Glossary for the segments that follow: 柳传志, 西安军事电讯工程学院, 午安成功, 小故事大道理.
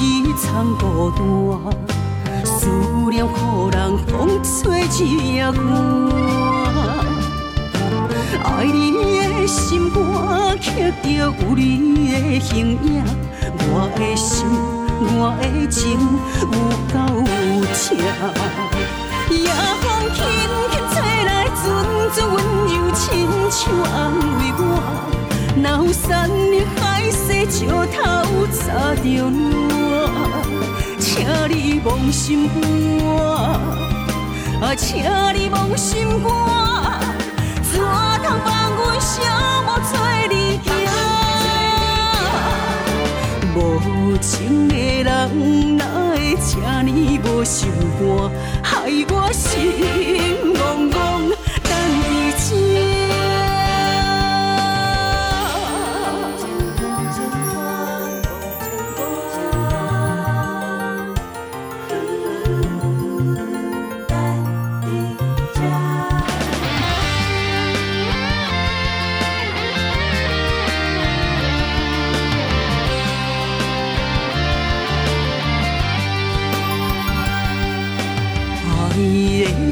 一日藏孤单，思念予人风吹一夜寒。爱你的心肝，刻着有你的形影。我的心，我的情，有够有情。夜风轻轻吹来，阵阵温柔，亲像安慰我。哪有山的海誓，石头擦着我，请你忘心肝，啊，请你忘心肝，怎通放阮寂寞做你行？无情的人哪会这呢无心肝，害我心怣怣等你这。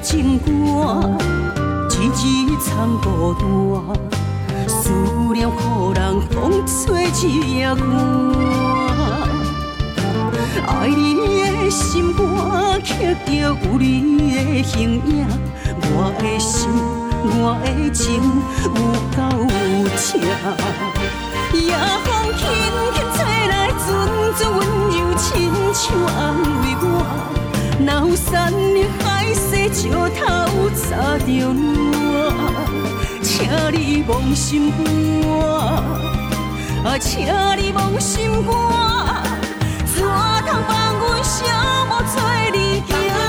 情歌一日藏孤单，思念予人风吹一夜寒。爱你的心肝，刻着有你的形影。我的心，我的情，有够有情。夜风轻轻吹来，阵阵温柔，亲像安慰我。哪有山的海誓，石头擦着我，请你忘心肝，啊，请你忘心肝，怎通放阮寂寞做你行？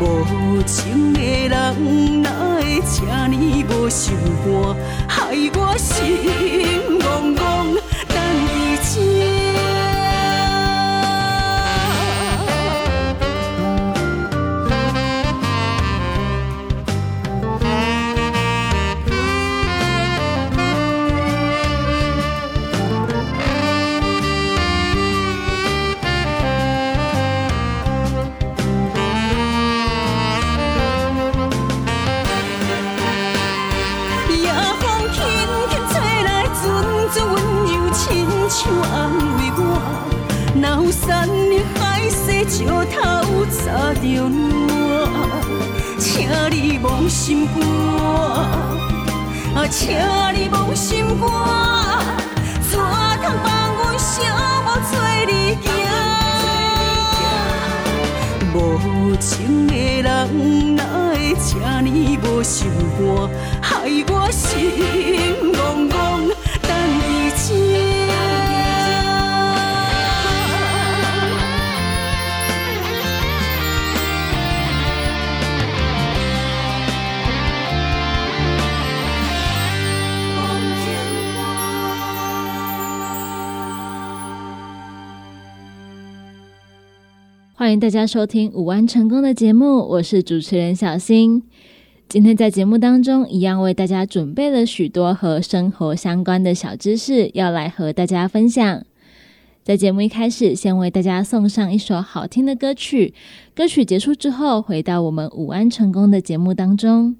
无情的人哪会这呢无心肝，害我心怣怣等你这。山的海誓，石头擦着我，请你忘心肝，啊，请你忘心肝，怎通放阮寂寞做你行？无情的人哪会这呢无心肝，害我心怣怣等你这。欢迎大家收听午安成功的节目，我是主持人小新。今天在节目当中一样为大家准备了许多和生活相关的小知识要来和大家分享。在节目一开始先为大家送上一首好听的歌曲，歌曲结束之后回到我们午安成功的节目当中。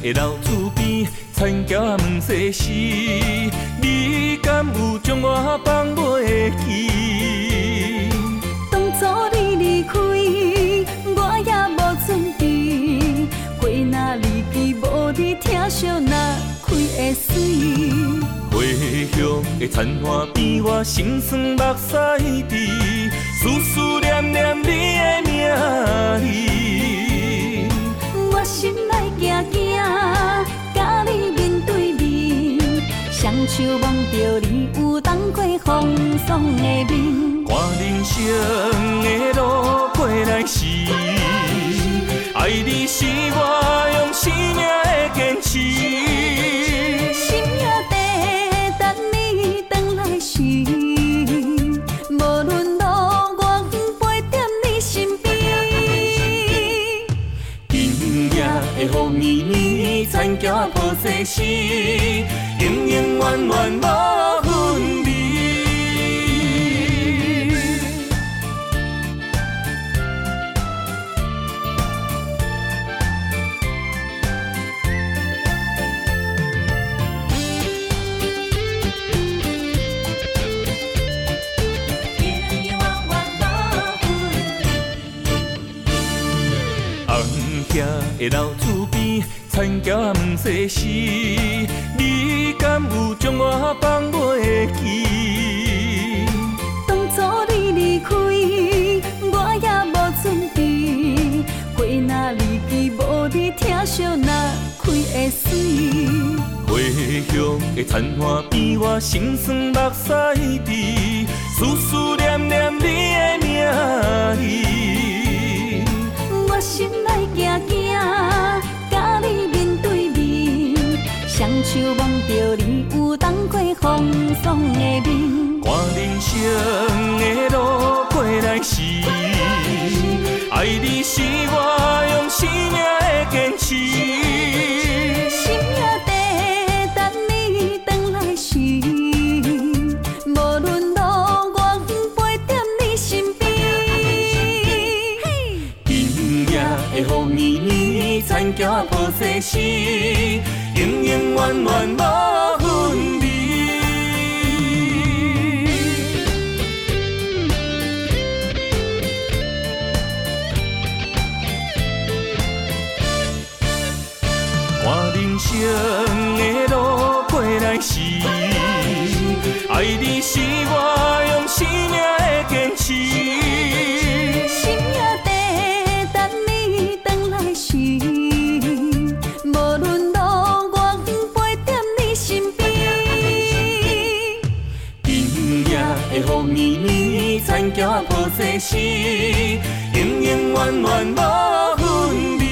的老厝边，田埕啊不细事，你敢有将我放袂记？当初你离开，我也无准备，花若离枝无你疼惜，哪开会水？花香的田花边，我心酸目屎滴，思思念念你的名字。心内惊惊，甲你面对面，双手想望到你有当过风霜的面，看人生的路过来时，爱你是我用生命的坚持，心也白等你回来时，无论路我陪在你身边，今夜的风雨残桥破碎时，永永远远无分离。的老厝边，田埕不细时，你敢有将我放袂记？当初你离开，我也无准备，花若离枝无你疼惜，哪开会水？花香的田花边，我心酸目屎滴，思思念念你的名字，我心内惊惊。甲你面对面，双手望着你有当过风霜的面，看人生的路过来时，爱你是我用生命的坚持，心也白等你回来时，无论路我陪在你身边，今夜的风雨田埕破碎时，永永远远无分离。看人生的路过来时，爱你是我用生命的坚持，心也白等你回来时。风雨田埕破碎时，永永远远无分离。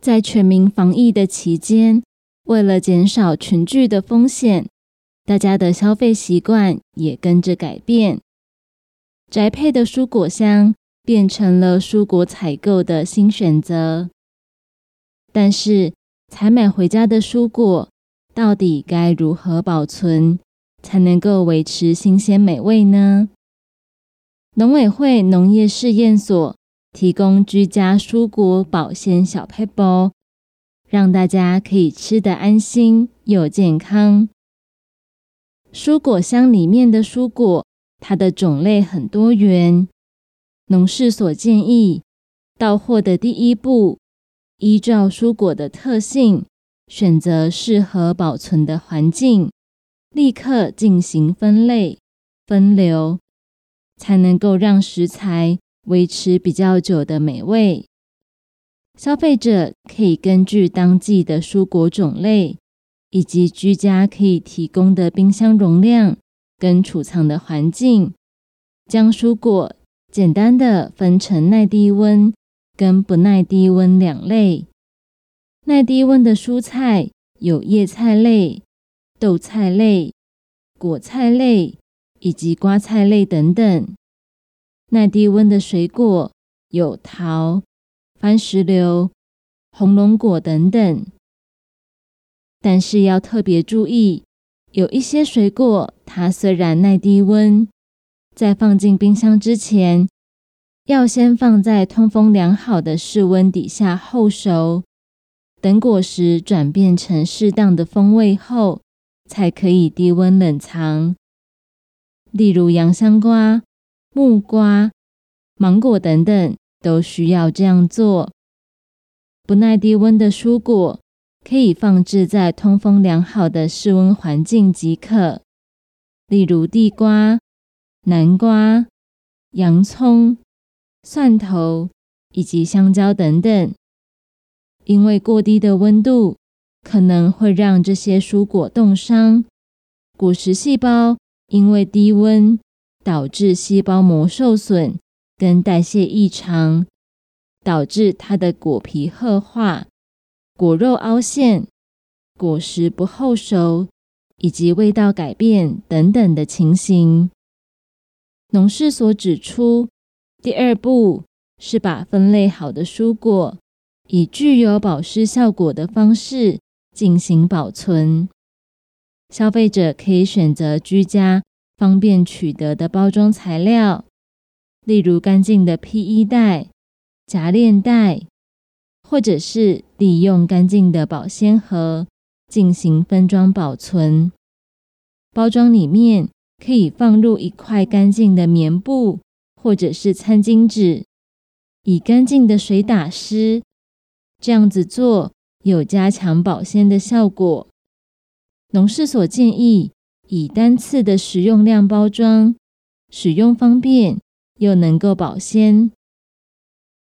在全民防疫的期间，为了减少群聚的风险，大家的消费习惯也跟着改变。宅配的蔬果箱变成了蔬果采购的新选择。但是，采买回家的蔬果到底该如何保存，才能够维持新鲜美味呢？农委会农业试验所提供居家蔬果保鲜小撇步，让大家可以吃得安心又健康。蔬果箱里面的蔬果，它的种类很多元。农事所建议，到货的第一步，依照蔬果的特性，选择适合保存的环境，立刻进行分类、分流，才能够让食材维持比较久的美味。消费者可以根据当季的蔬果种类，以及居家可以提供的冰箱容量跟储藏的环境，将蔬果简单的分成耐低温跟不耐低温两类。耐低温的蔬菜有叶菜类、豆菜类、果菜类以及瓜菜类等等。耐低温的水果有桃、番石榴、红龙果等等，但是要特别注意，有一些水果它虽然耐低温，在放进冰箱之前，要先放在通风良好的室温底下后熟，等果实转变成适当的风味后，才可以低温冷藏。例如洋香瓜、木瓜、芒果等等，都需要这样做。不耐低温的蔬果可以放置在通风良好的室温环境即可，例如地瓜、南瓜、洋葱、蒜头以及香蕉等等。因为过低的温度可能会让这些蔬果冻伤，果实细胞因为低温导致细胞膜受损跟代谢异常，导致它的果皮褐化、果肉凹陷、果实不厚熟以及味道改变等等的情形。农事所指出，第二步是把分类好的蔬果以具有保湿效果的方式进行保存。消费者可以选择居家方便取得的包装材料，例如干净的 PE 袋、夹链袋，或者是利用干净的保鲜盒进行分装保存。包装里面可以放入一块干净的棉布或者是餐巾纸，以干净的水打湿，这样子做有加强保鲜的效果。农事所建议以单次的食用量包装，使用方便又能够保鲜。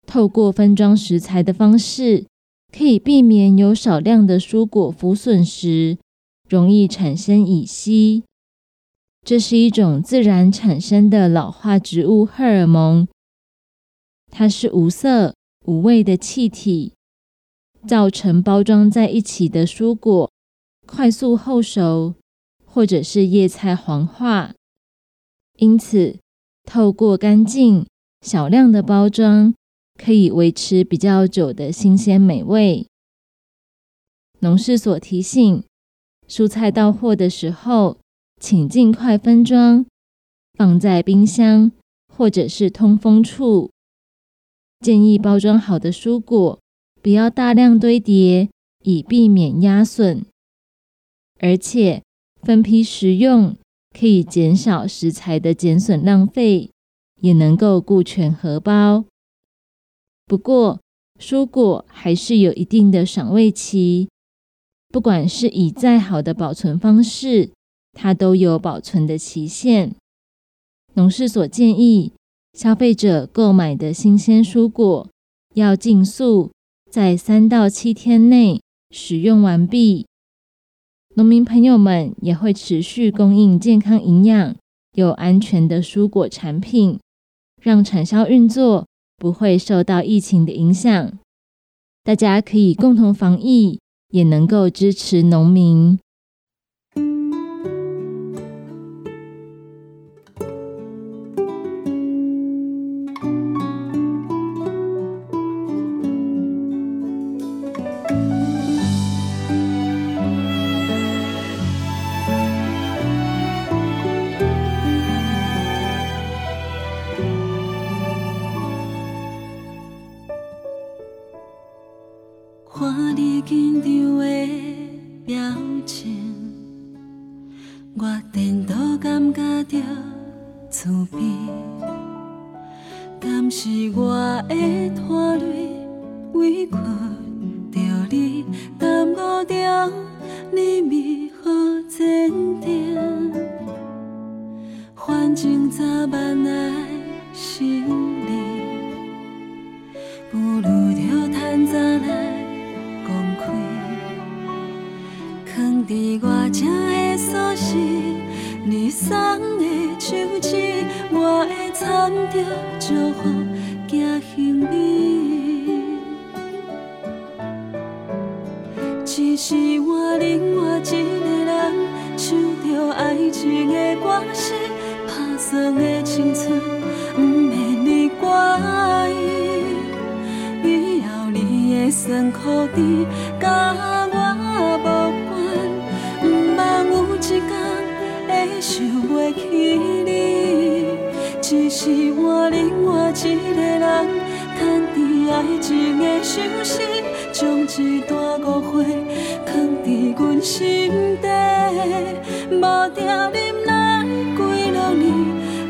透过分装食材的方式，可以避免有少量的蔬果腐损时容易产生乙烯，这是一种自然产生的老化植物荷尔蒙，它是无色无味的气体，造成包装在一起的蔬果快速后熟或者是叶菜黄化。因此，透过干净、少量的包装，可以维持比较久的新鲜美味。农事所提醒，蔬菜到货的时候，请尽快分装，放在冰箱或者是通风处。建议包装好的蔬果不要大量堆叠，以避免压损。而且分批食用可以减少食材的减损浪费，也能够顾全荷包。不过蔬果还是有一定的赏味期，不管是以再好的保存方式，它都有保存的期限。农事所建议消费者购买的新鲜蔬果要尽速在3到7天内使用完毕。农民朋友们也会持续供应健康营养又安全的蔬果产品，让产销运作不会受到疫情的影响。大家可以共同防疫，也能够支持农民。看你紧张的表情，我颠倒感觉到自卑，敢是我的拖累委屈着你，耽误着你美好前程。反正早晚爱心理，不如就趁早来藏在我这的琐事，你送的手指，我的惨着祝福行行你。只是我另外一个人，唱着爱情的歌词，打算的青春不免你怪伊，以后你的酸苦甜，甲我无。一天会想袂起你，只是我另外一个人，牵在爱情的相思，将一段误会藏在阮心底，无定忍耐几落年，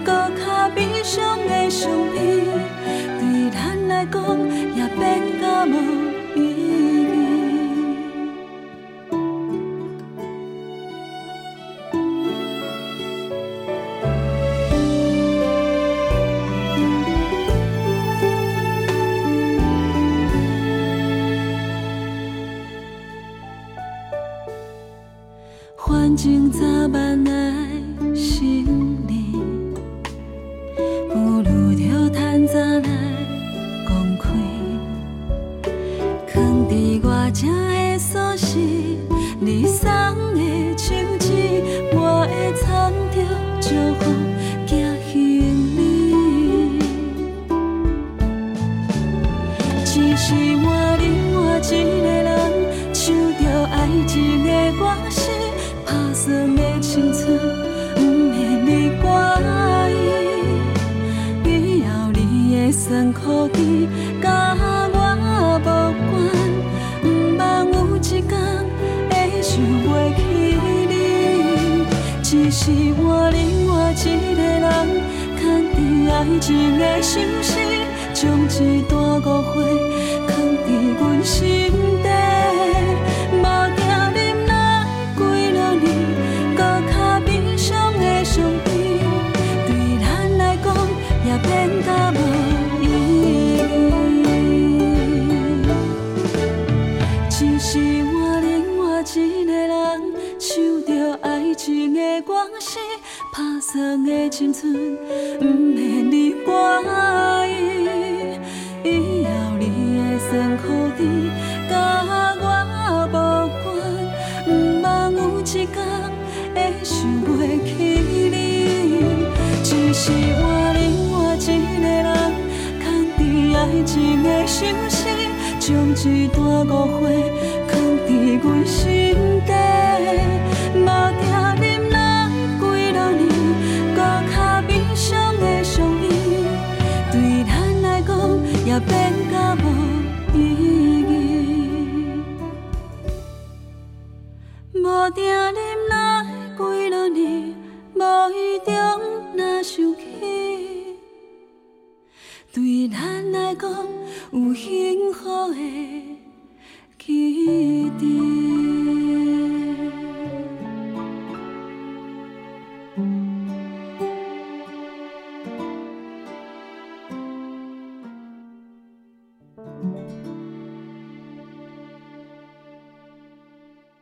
搁较悲伤的相片，对咱来讲也变甲无意义。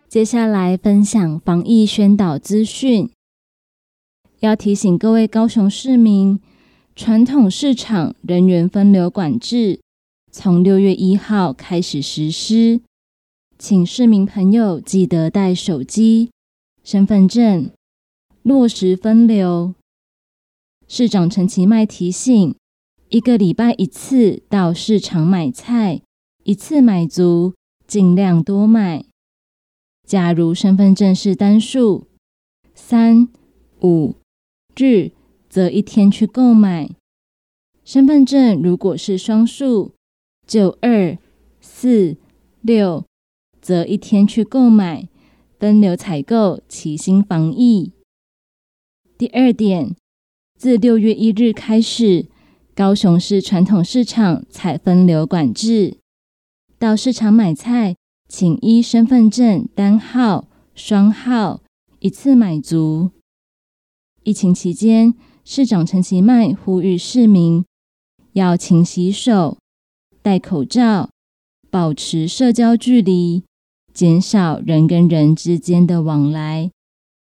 接下来分享防疫宣导资讯，要提醒各位高雄市民，传统市场人员分流管制从6月1号开始实施，请市民朋友记得带手机、身份证，落实分流。市长陈其迈提醒，一个礼拜一次到市场买菜，一次买足，尽量多买。假如身份证是单数3、5日，则一天去购买；身份证如果是双数9、2、4、6，则一天去购买。分流采购，齐心防疫。第二点，自6月1日开始，高雄市传统市场采分流管制，到市场买菜请依身份证单号、双号一次买足。疫情期间，市长陈其迈呼吁市民要勤洗手、戴口罩、保持社交距离，减少人跟人之间的往来，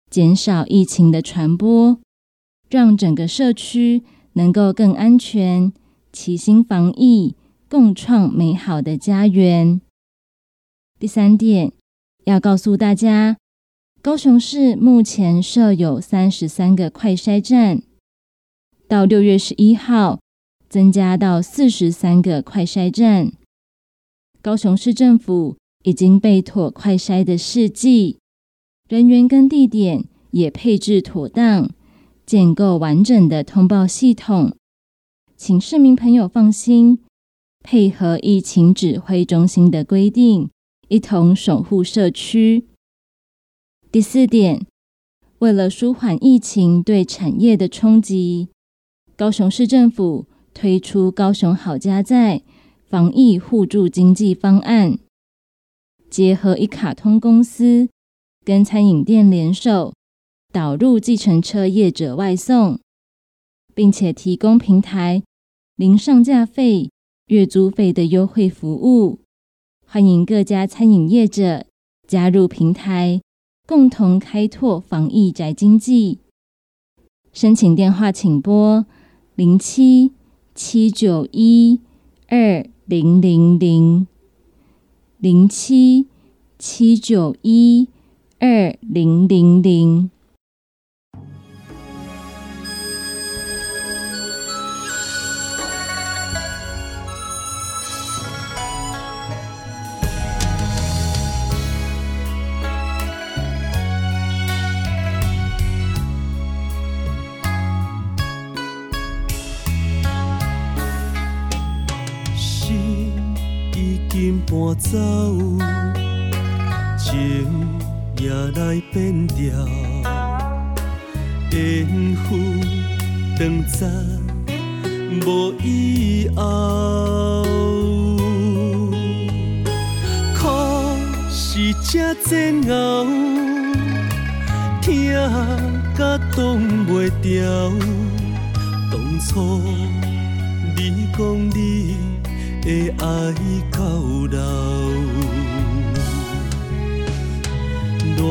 减少疫情的传播，让整个社区能够更安全，齐心防疫，共创美好的家园。第三点，要告诉大家，高雄市目前设有33个快筛站，到6月11号增加到43个快筛站。高雄市政府已经备妥快筛的试剂，人员跟地点也配置妥当，建构完整的通报系统，请市民朋友放心，配合疫情指挥中心的规定，一同守护社区。第四点，为了舒缓疫情对产业的冲击，高雄市政府推出高雄好家在防疫互助经济方案，结合一卡通公司跟餐饮店联手，导入计程车业者外送，并且提供平台零上架费、月租费的优惠服务，欢迎各家餐饮业者加入平台，共同开拓防疫宅经济。申请电话请拨07-791-2000 07-791-2000。搬走，情也来变调，缘分长暂无以后。可是这煎熬，痛甲挡袂牢。当初你讲你会爱到老，暖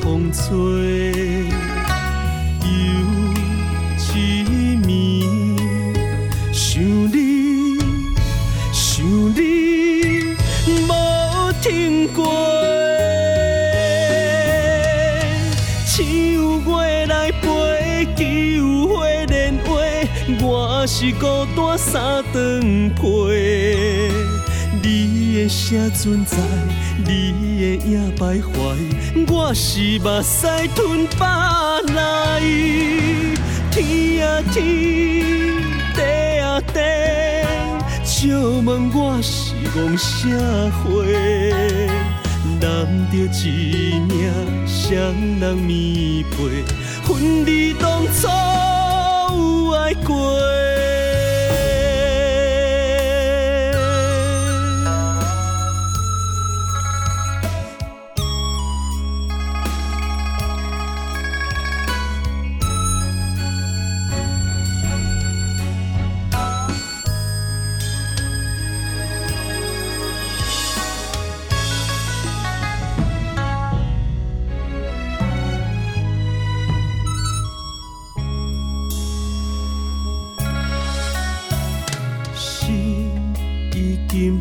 风吹，又凄迷。想你，无停过。秋月来陪，旧花莲话，我是孤单三顿陪。你的啥存在，你的影徘徊，我是目屎吞巴来。天啊天，地啊地，借问我是憨啥货？揽着一命双人暝陪，恨你当初有爱过。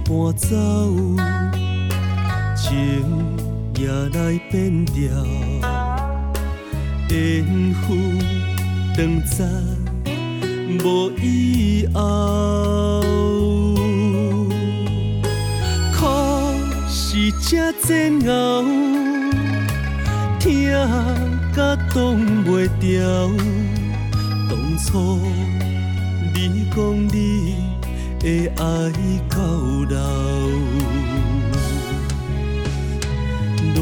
搬走，情也来变调，缘分长暂无以后。可是这煎熬，痛甲挡袂牢。当初你讲你会爱到老，暖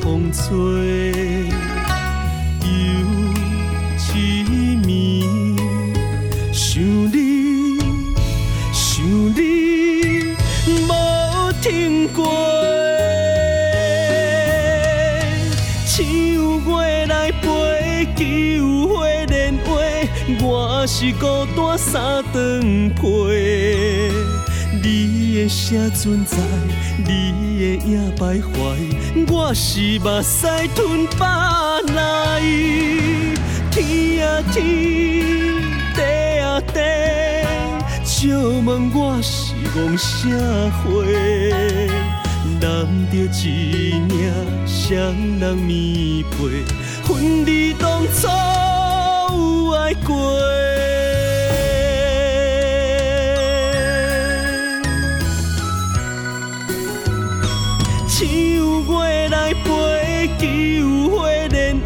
风吹，又凄迷。想你，无停过。秋月来陪，旧花莲话，我是孤单三顿陪。你的啥存在，你的影徘徊，我是目屎吞巴来。天啊天，地啊地，借问我是憨啥货？揽着一命双人暝陪，恨你当初有爱过。秋月来陪，旧花莲话，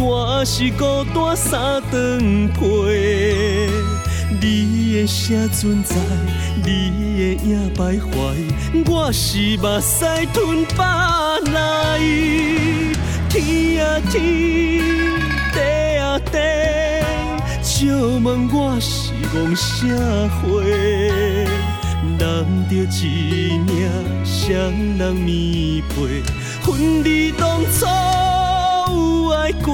我是孤单三顿陪。你的啥存在，你的影徘徊，我是目屎吞巴来。天啊天，地啊地，借问我是憨啥货？揽着一命双人暝陪，恨你当初有爱过。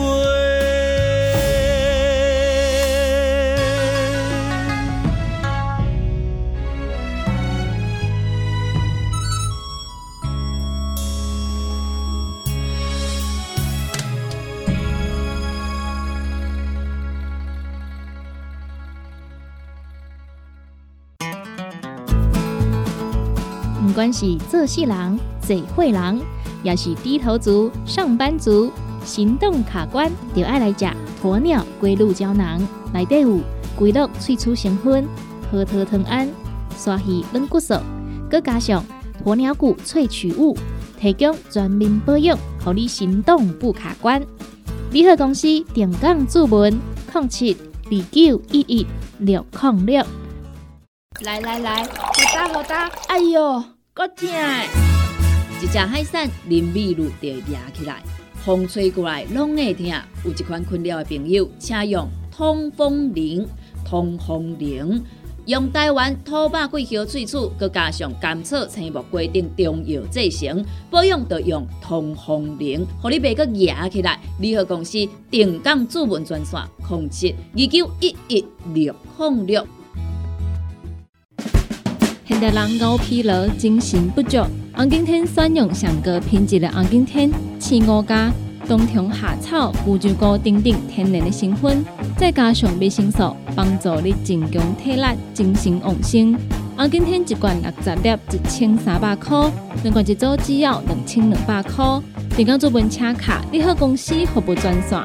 不管是做事人、嘴会人，也是低头族、上班族、行动卡关，就爱来吃鸵鸟龟鹿胶囊，内底有龟鹿萃取成分、核桃藤胺、鲨鱼软骨素，佮加上鸵鸟骨萃取物，提供全面保养，让你行动不卡关。联合公司定岗注文0729116006。来来来，好打好打，哎呦，够痛！一只海扇淋米露就會抓起来，风吹过来拢会痛。有一款困扰的朋友，请用通风灵，用台湾土白桂花萃取，佮加上甘草、青木瓜等中药制成，保养就用通风灵，互你袂佮牙起来。联合公司定岗主文专线0729116006。现代人熬疲劳、精神不足，红景天选用上高品质的红景天、刺五加、冬虫夏草、乌鸡膏等等天然的成分，再加上维生素，帮助你增强体力、精神旺盛。红景天一罐60粒，1300块；两罐一组，只要2200块。订购做文车卡，你好公司服务专线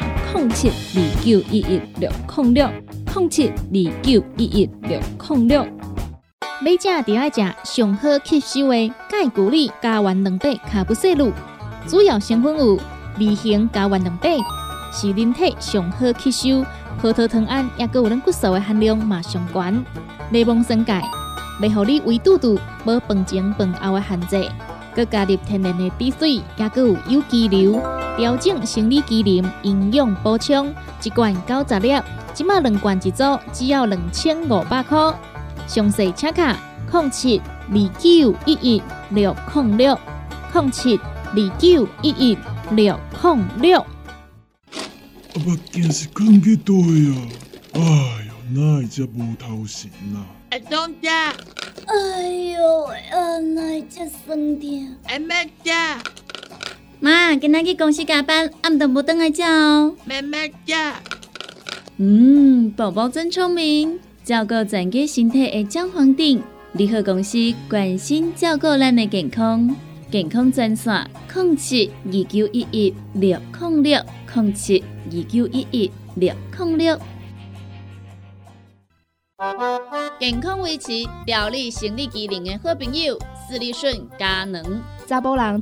0729116006，0729116006。每家就要吃上好吸收的钙骨力加完200卡布西露，主要成分有微型加完200，是人体上好吸收。核桃藤胺也有咱骨素的含量嘛上悬，柠檬酸钙袂互你胃肚肚无饭前饭后的限制，佮加入天然的滴水，也有有机硫，调整生理机能，营养补充。一罐90粒，即马2罐一组，只要2500块。详细请看0729116006，0729116006。我目镜是放去倒呀？哎呦，哪会这无头神啊？阿东姐，哎呦，哪会这酸痛？阿妹姐，妈，今仔去公司加班，暗顿无回来吃哦。妹妹姐，宝宝真聪明。照顾全家身体的姜黄锭，联合公司关心照顾咱的健康。健康专线0729116006，0729116006。健康维持、调理生理机能的好朋友，斯利顺佳能。查甫人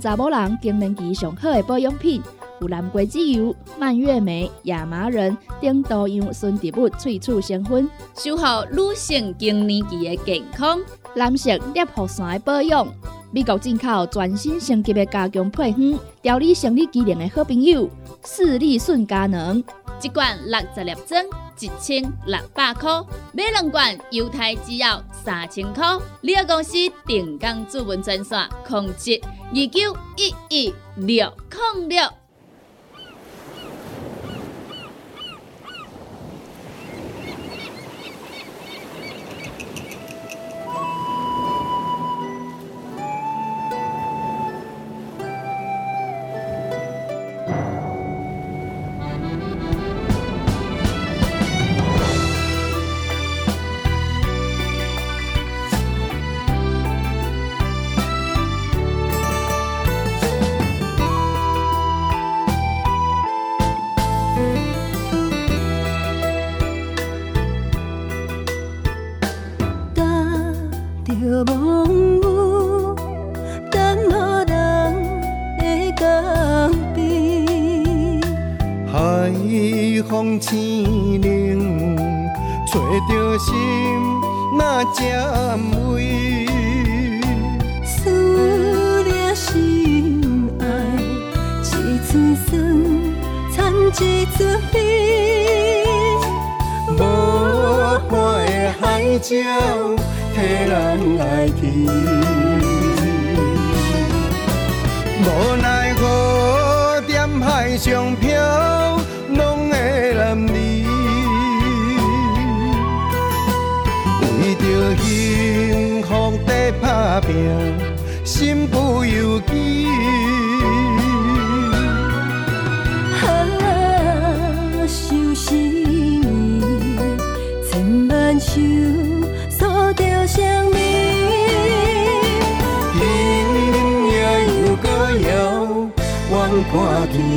更年期上好的保养品。有南瓜籽油、蔓越莓、亚麻仁等多样纯植物萃取成分，守护女性更年期的健康。男性尿道腺的保养，美国进口全新升级的加强配方，调理生理机能的好朋友，视力顺佳能。一罐60粒装，1600块；买2罐犹太只要3000块。联合公司定岗主文专线0729116006。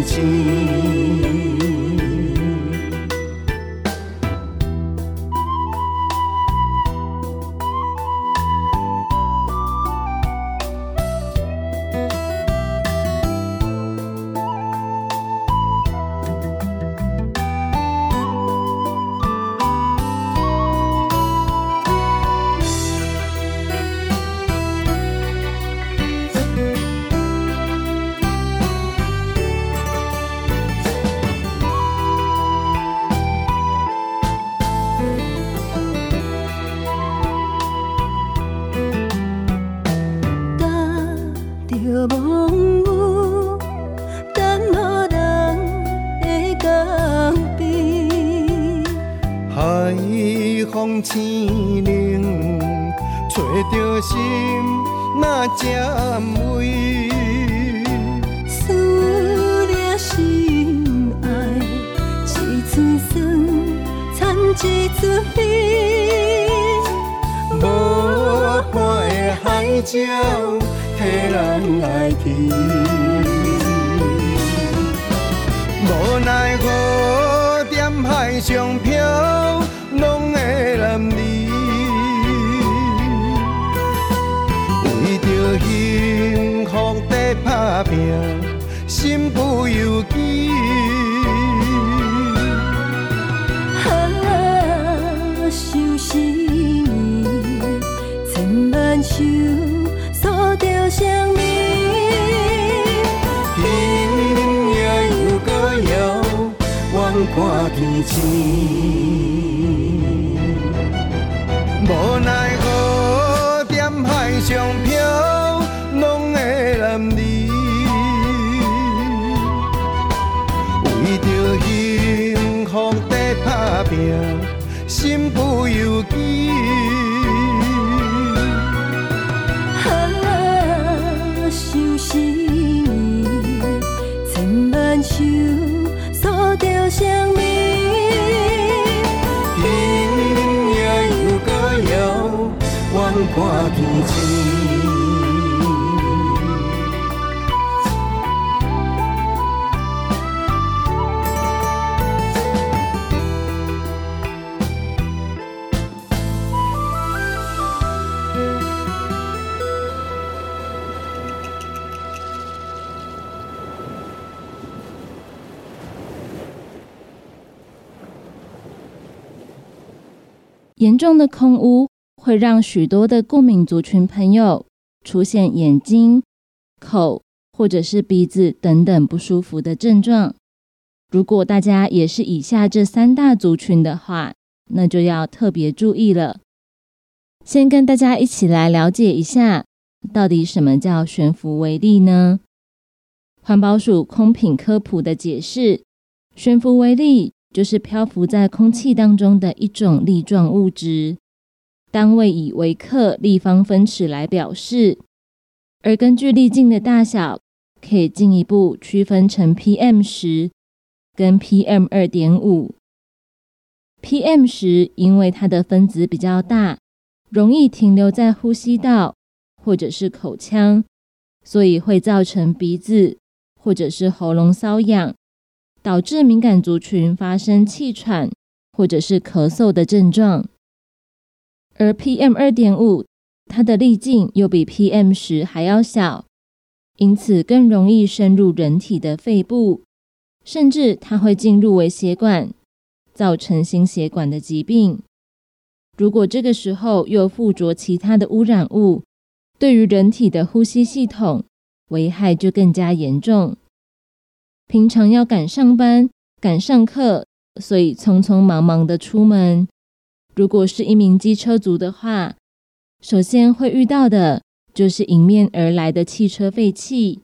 已经。严重的空污会让许多的过敏族群朋友出现眼睛、口或者是鼻子等等不舒服的症状。如果大家也是以下这三大族群的话，那就要特别注意了。先跟大家一起来了解一下，到底什么叫悬浮微粒呢？环保署空品科普的解释，悬浮微粒就是漂浮在空气当中的一种粒状物质，单位以微克立方分尺来表示，而根据粒径的大小，可以进一步区分成 PM10 跟 PM2.5。 PM10 因为它的分子比较大，容易停留在呼吸道或者是口腔，所以会造成鼻子或者是喉咙瘙痒，导致敏感族群发生气喘或者是咳嗽的症状。而 PM2.5 它的粒径又比 PM10 还要小，因此更容易深入人体的肺部，甚至它会进入微血管，造成心血管的疾病。如果这个时候又附着其他的污染物，对于人体的呼吸系统危害就更加严重。平常要赶上班、赶上课，所以匆匆忙忙的出门。如果是一名机车族的话，首先会遇到的就是迎面而来的汽车废气，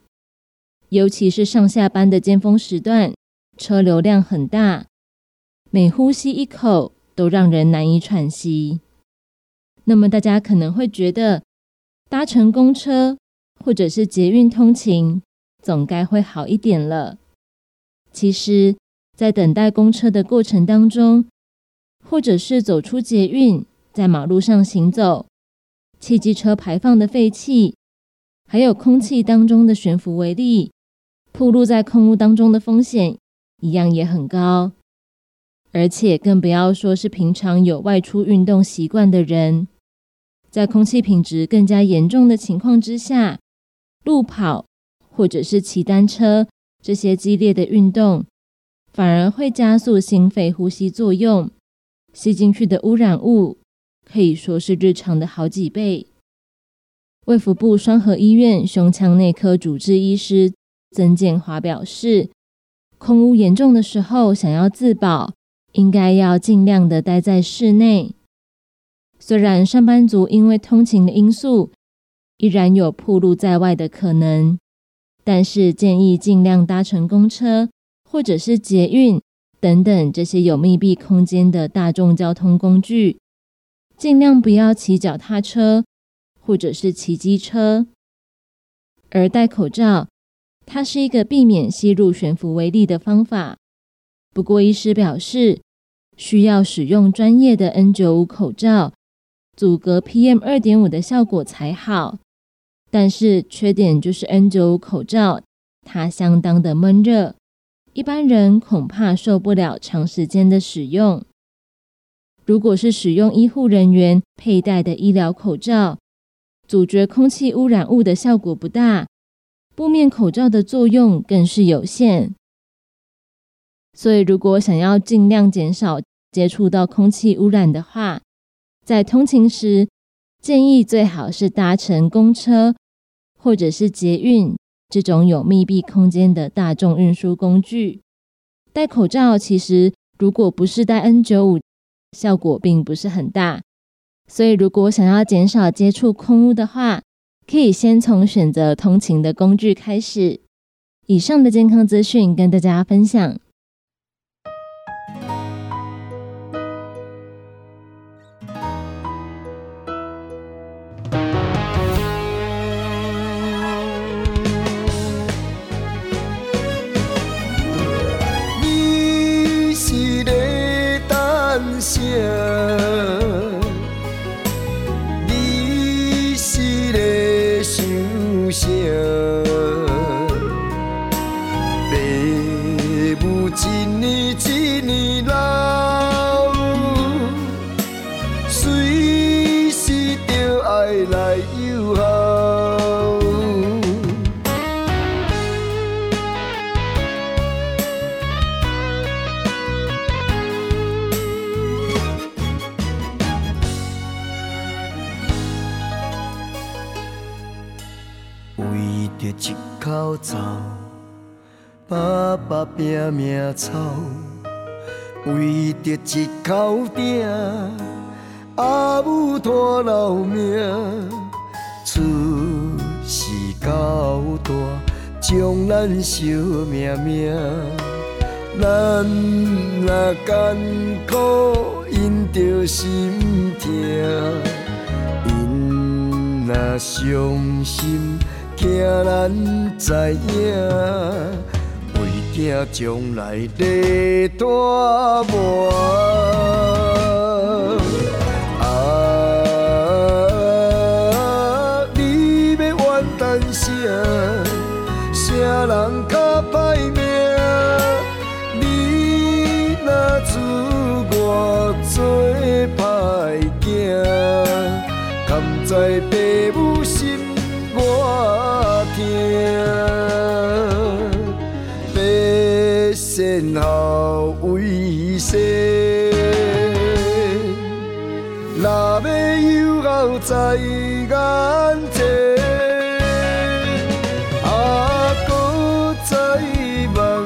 尤其是上下班的尖峰时段，车流量很大，每呼吸一口都让人难以喘息。那么大家可能会觉得，搭乘公车或者是捷运通勤，总该会好一点了。其实在等待公车的过程当中，或者是走出捷运，在马路上行走，汽机车排放的废气，还有空气当中的悬浮微粒，暴露在空污当中的风险一样也很高，而且更不要说是平常有外出运动习惯的人。在空气品质更加严重的情况之下，路跑或者是骑单车这些激烈的运动反而会加速心肺呼吸作用，吸进去的污染物可以说是日常的好几倍。卫福部双和医院胸腔内科主治医师曾建华表示，空污严重的时候想要自保，应该要尽量的待在室内。虽然上班族因为通勤的因素依然有暴露在外的可能，但是建议尽量搭乘公车或者是捷运等等这些有密闭空间的大众交通工具，尽量不要骑脚踏车或者是骑机车。而戴口罩它是一个避免吸入悬浮微粒的方法，不过医师表示，需要使用专业的 N95 口罩阻隔 PM2.5 的效果才好。但是缺点就是 N95 口罩它相当的闷热，一般人恐怕受不了长时间的使用。如果是使用医护人员佩戴的医疗口罩，阻绝空气污染物的效果不大，布面口罩的作用更是有限。所以如果想要尽量减少接触到空气污染的话，在通勤时建议最好是搭乘公车或者是捷运这种有密闭空间的大众运输工具。戴口罩其实如果不是戴 N95 效果并不是很大，所以如果想要减少接触空污的话，可以先从选择通勤的工具开始。以上的健康资讯跟大家分享。你是在等啥？爸爸拼命操，为着一口鼎，阿母拖老命，出世到大，将咱惜命命。咱若艰苦，因着心疼；因若伤心，惊咱知影。惊将来在大磨，啊！你要怨叹啥？啥人较歹命？你若自我做歹囝，甘知爸母心我疼。善后为先，若要有后在眼前，啊，搁再望，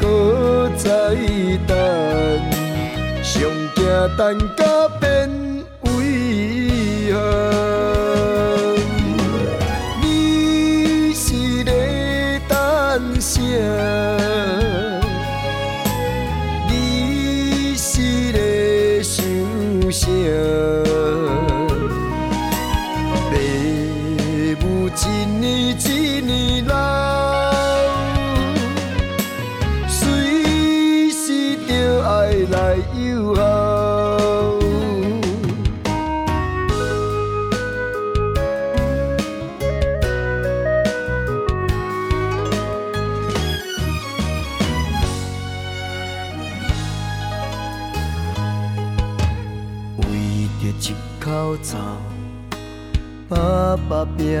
搁再等，上惊等甲变为何？你是在等啥？一口罩，爸爸拼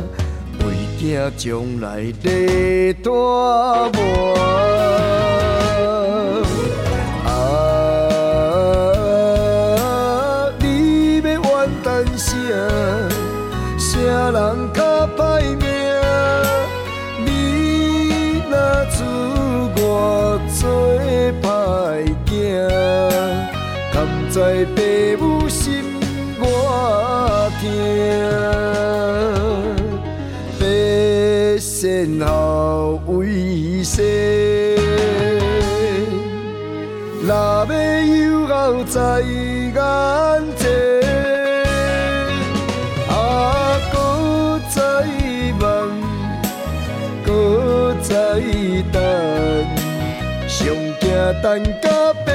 袂惊将来在大磨。啊，你要怨叹啥？啥人较歹命？你若自我做歹囝，甘知爸母心我疼，白善后为生。若要有后在眼前，啊，搁再望，搁再等，上惊等甲变。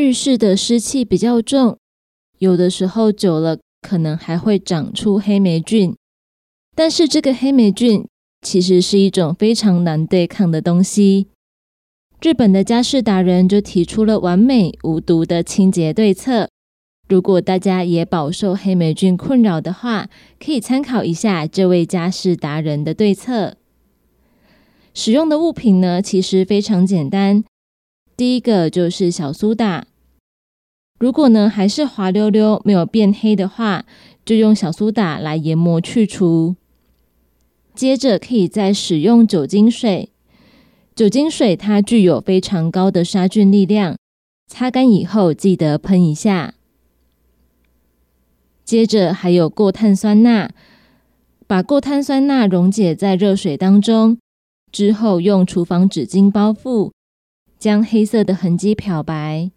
浴室的湿气比较重，有的时候久了可能还会长出黑霉菌，但是这个黑霉菌其实是一种非常难对抗的东西。日本的家事达人就提出了完美无毒的清洁对策，如果大家也饱受黑霉菌困扰的话，可以参考一下这位家事达人的对策。使用的物品呢，其实非常简单，第一个就是小苏打，如果呢还是滑溜溜没有变黑的话，就用小苏打来研磨去除。接着可以再使用酒精水，酒精水它具有非常高的杀菌力量，擦干以后记得喷一下。接着还有过碳酸钠，把过碳酸钠溶解在热水当中，之后用厨房纸巾包覆，将黑色的痕迹漂白。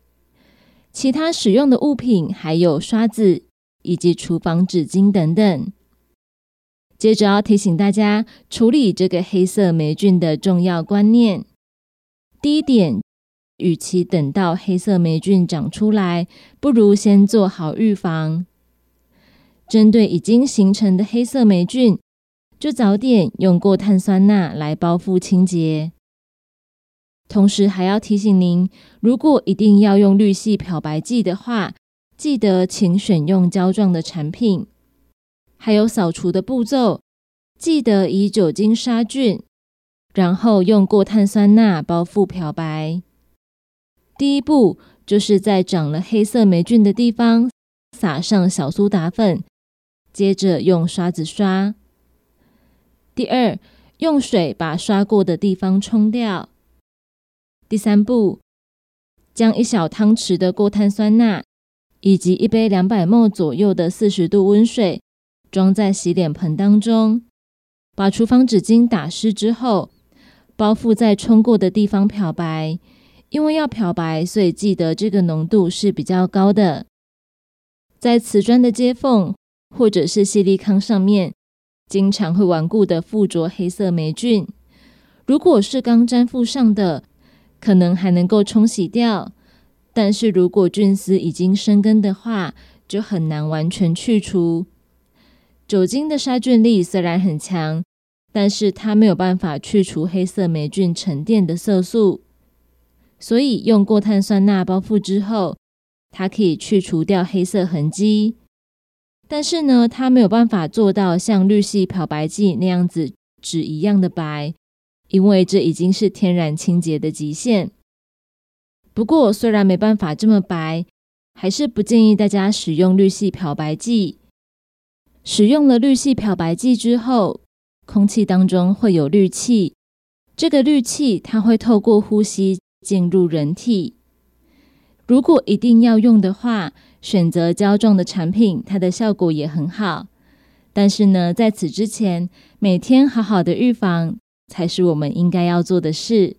其他使用的物品还有刷子以及厨房纸巾等等。接着要提醒大家处理这个黑色霉菌的重要观念。第一点，与其等到黑色霉菌长出来，不如先做好预防。针对已经形成的黑色霉菌，就早点用过碳酸钠来包覆清洁。同时还要提醒您，如果一定要用氯系漂白剂的话，记得请选用胶状的产品。还有扫除的步骤，记得以酒精杀菌，然后用过碳酸钠包覆漂白。第一步就是在长了黑色霉菌的地方撒上小苏打粉，接着用刷子刷。第二，用水把刷过的地方冲掉。第三步，将一小汤匙的过碳酸钠以及一杯200ml 左右的40度温水装在洗脸盆当中，把厨房纸巾打湿之后，包覆在冲过的地方漂白。因为要漂白，所以记得这个浓度是比较高的。在瓷砖的接缝或者是矽利康上面，经常会顽固的附着黑色霉菌，如果是刚粘附上的，可能还能够冲洗掉，但是如果菌丝已经生根的话，就很难完全去除。酒精的杀菌力虽然很强，但是它没有办法去除黑色霉菌沉淀的色素，所以用过碳酸钠包覆之后，它可以去除掉黑色痕迹，但是呢，它没有办法做到像氯系漂白剂那样子纸一样的白，因为这已经是天然清洁的极限。不过虽然没办法这么白，还是不建议大家使用氯系漂白剂。使用了氯系漂白剂之后，空气当中会有氯气，这个氯气它会透过呼吸进入人体。如果一定要用的话，选择胶状的产品，它的效果也很好。但是呢，在此之前，每天好好的预防才是我们应该要做的事。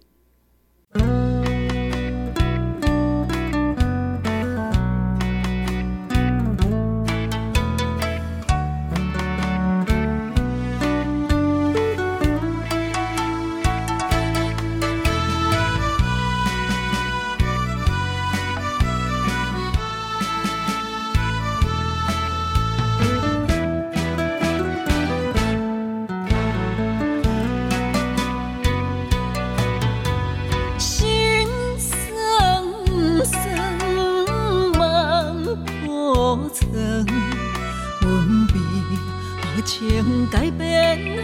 情改变予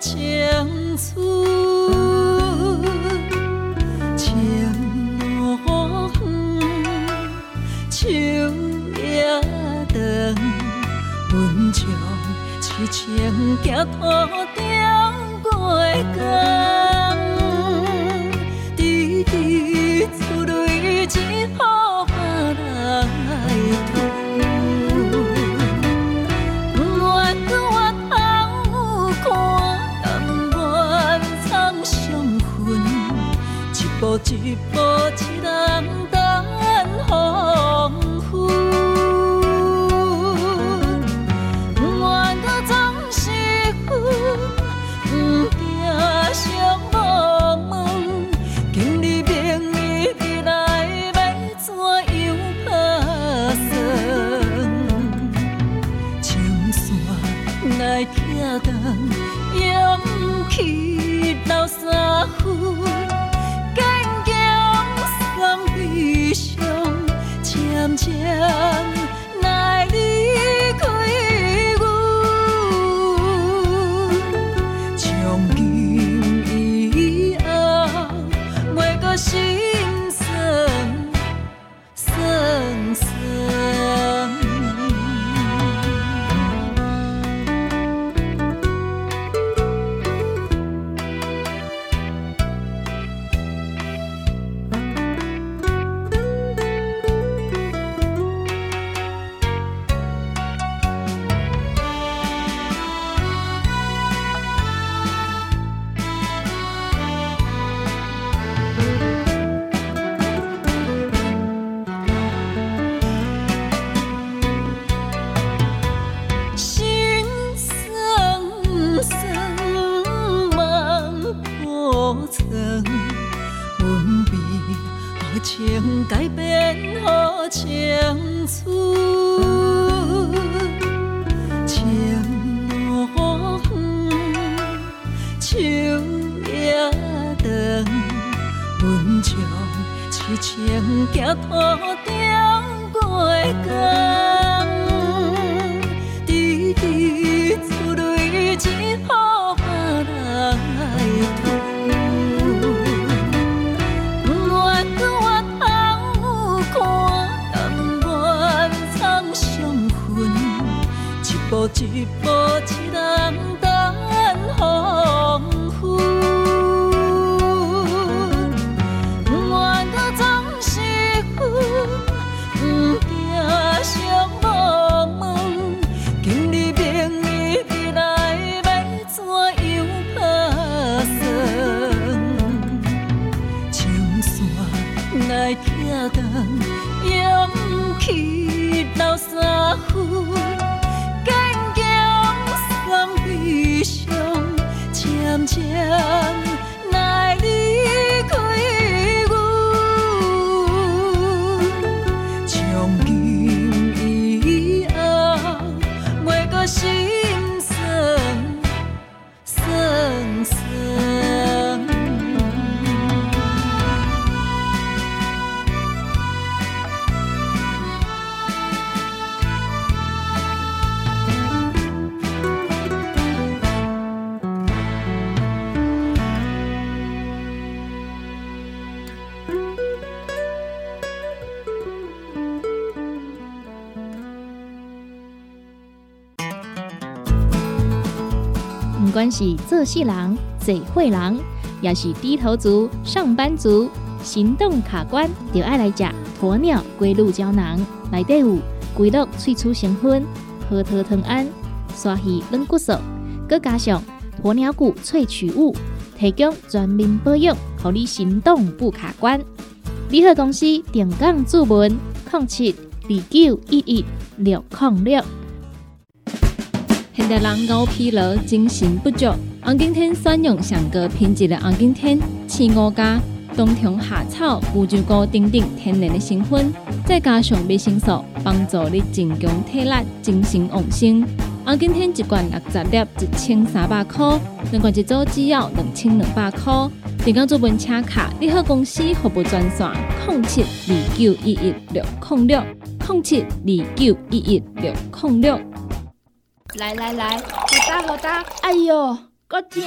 青春，情路远，手也长，阮将痴情行土中过工，滴滴出泪只好别来吐。一步一人等黄昏，我若总是阮，不惊伤无问，今日明日未来要怎样打算？情线来拆断，也不去留三分。渐渐来离开阮，从今以后袂阁心酸。关系做细人，嘴会人，要是低头族、上班族、行动卡关，就爱来吃鸵鸟龟鹿胶囊，内底有龟鹿萃取成分、核桃藤胺、鲨鱼软骨素，佮加上鸵鸟骨萃取物，提供全面保养，让你行动不卡关。联合公司定岗注文0729116006。现代人熬疲劳、精神不足，红景天选用上高品质的红景天、青乌加、冬虫夏草、乌鸡膏等等天然的成分，再加上维生素，帮助你增强体力、精神旺盛。红景天一罐60粒，1300块；两罐一组，只要2200块。订购做文车卡，你好公司服务专线0729116006，0729116006。来，好大，哎呦，够痛！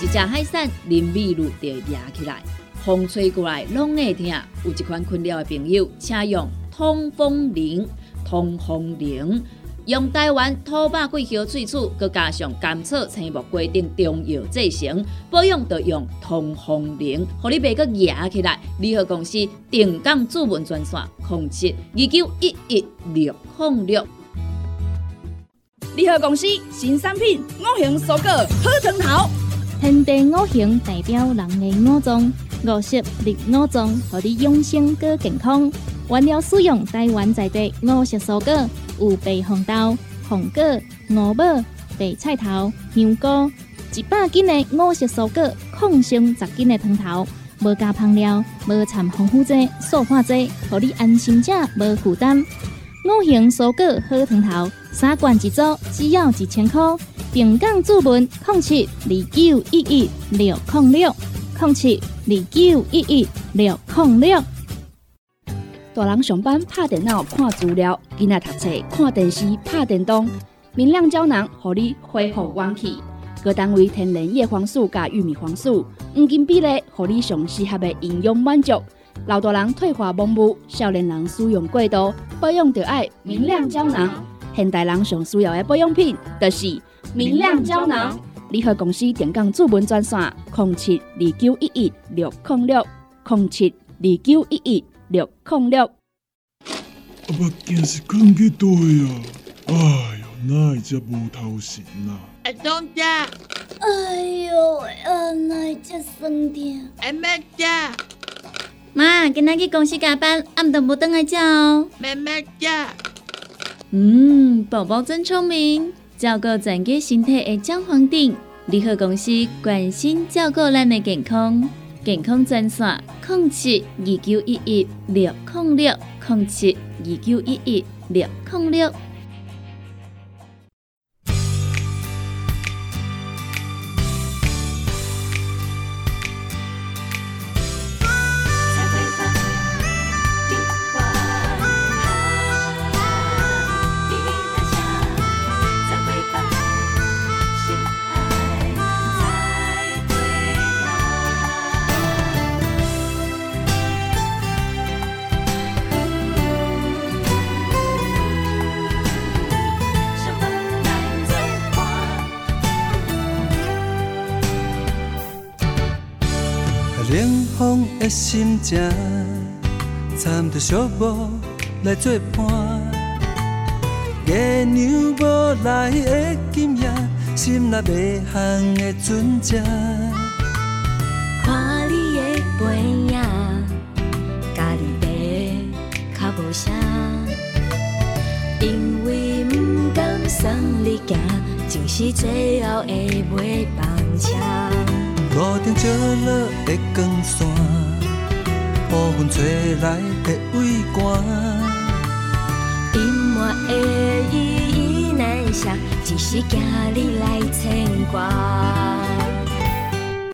一只海扇淋米露就压起来，风吹过来拢会痛。有一款困扰的朋友，请用通风铃，用台湾土白桂花萃取，佮加上甘草、青木规定中药制成，保养就用通风铃，互你袂佮压起来。联合公司定岗主文专线0729116006。联合公司新产品五行蔬果好汤头，天地五行代表人的五脏，五色绿五脏，让你养生更健康。原料使用台湾在地五色蔬果，有白红豆、红果、五宝、白菜头、香菇，100斤的五色蔬果，抗性10斤的汤头，无加香料，无掺防腐剂、塑化剂，让你安心吃，无负担。五行蔬果好汤头。3罐1组，只要1000块。定岗主文0729116006，0729116006。大人上班拍电脑看资料，囡仔读册看电视拍电动，明亮胶囊让你恢复元气。各单位天然叶黄素加玉米黄素，黄金比例让你上适合的营养满足。老大人退化盲目，少年人使用过度，保养就要明亮胶囊。现代人最需要的保养品就是明亮胶囊。联合公司电工主文专线0729116006，0729116006。目镜是放去倒呀？哎呦，哪会这无头神啊？阿东姐，哎呦，哪会这酸痛？阿妹姐，妈，今仔去公司加班，暗顿无回来吃哦。妹妹姐。宝宝真聪明，照顾整个身体的姜黄丁，联合公司关心照顾咱的健康。健康专线0729116006，0729116006。心情掺着小雾来作伴，月娘无来的今夜，心内迷航的船只。看你的背影，家己爬较无声，因为不甘送你行，就是最后的尾班车。路灯照落的光线。乌云吹来的畏寒，沉默的伊难舍，只是惊你来牵挂。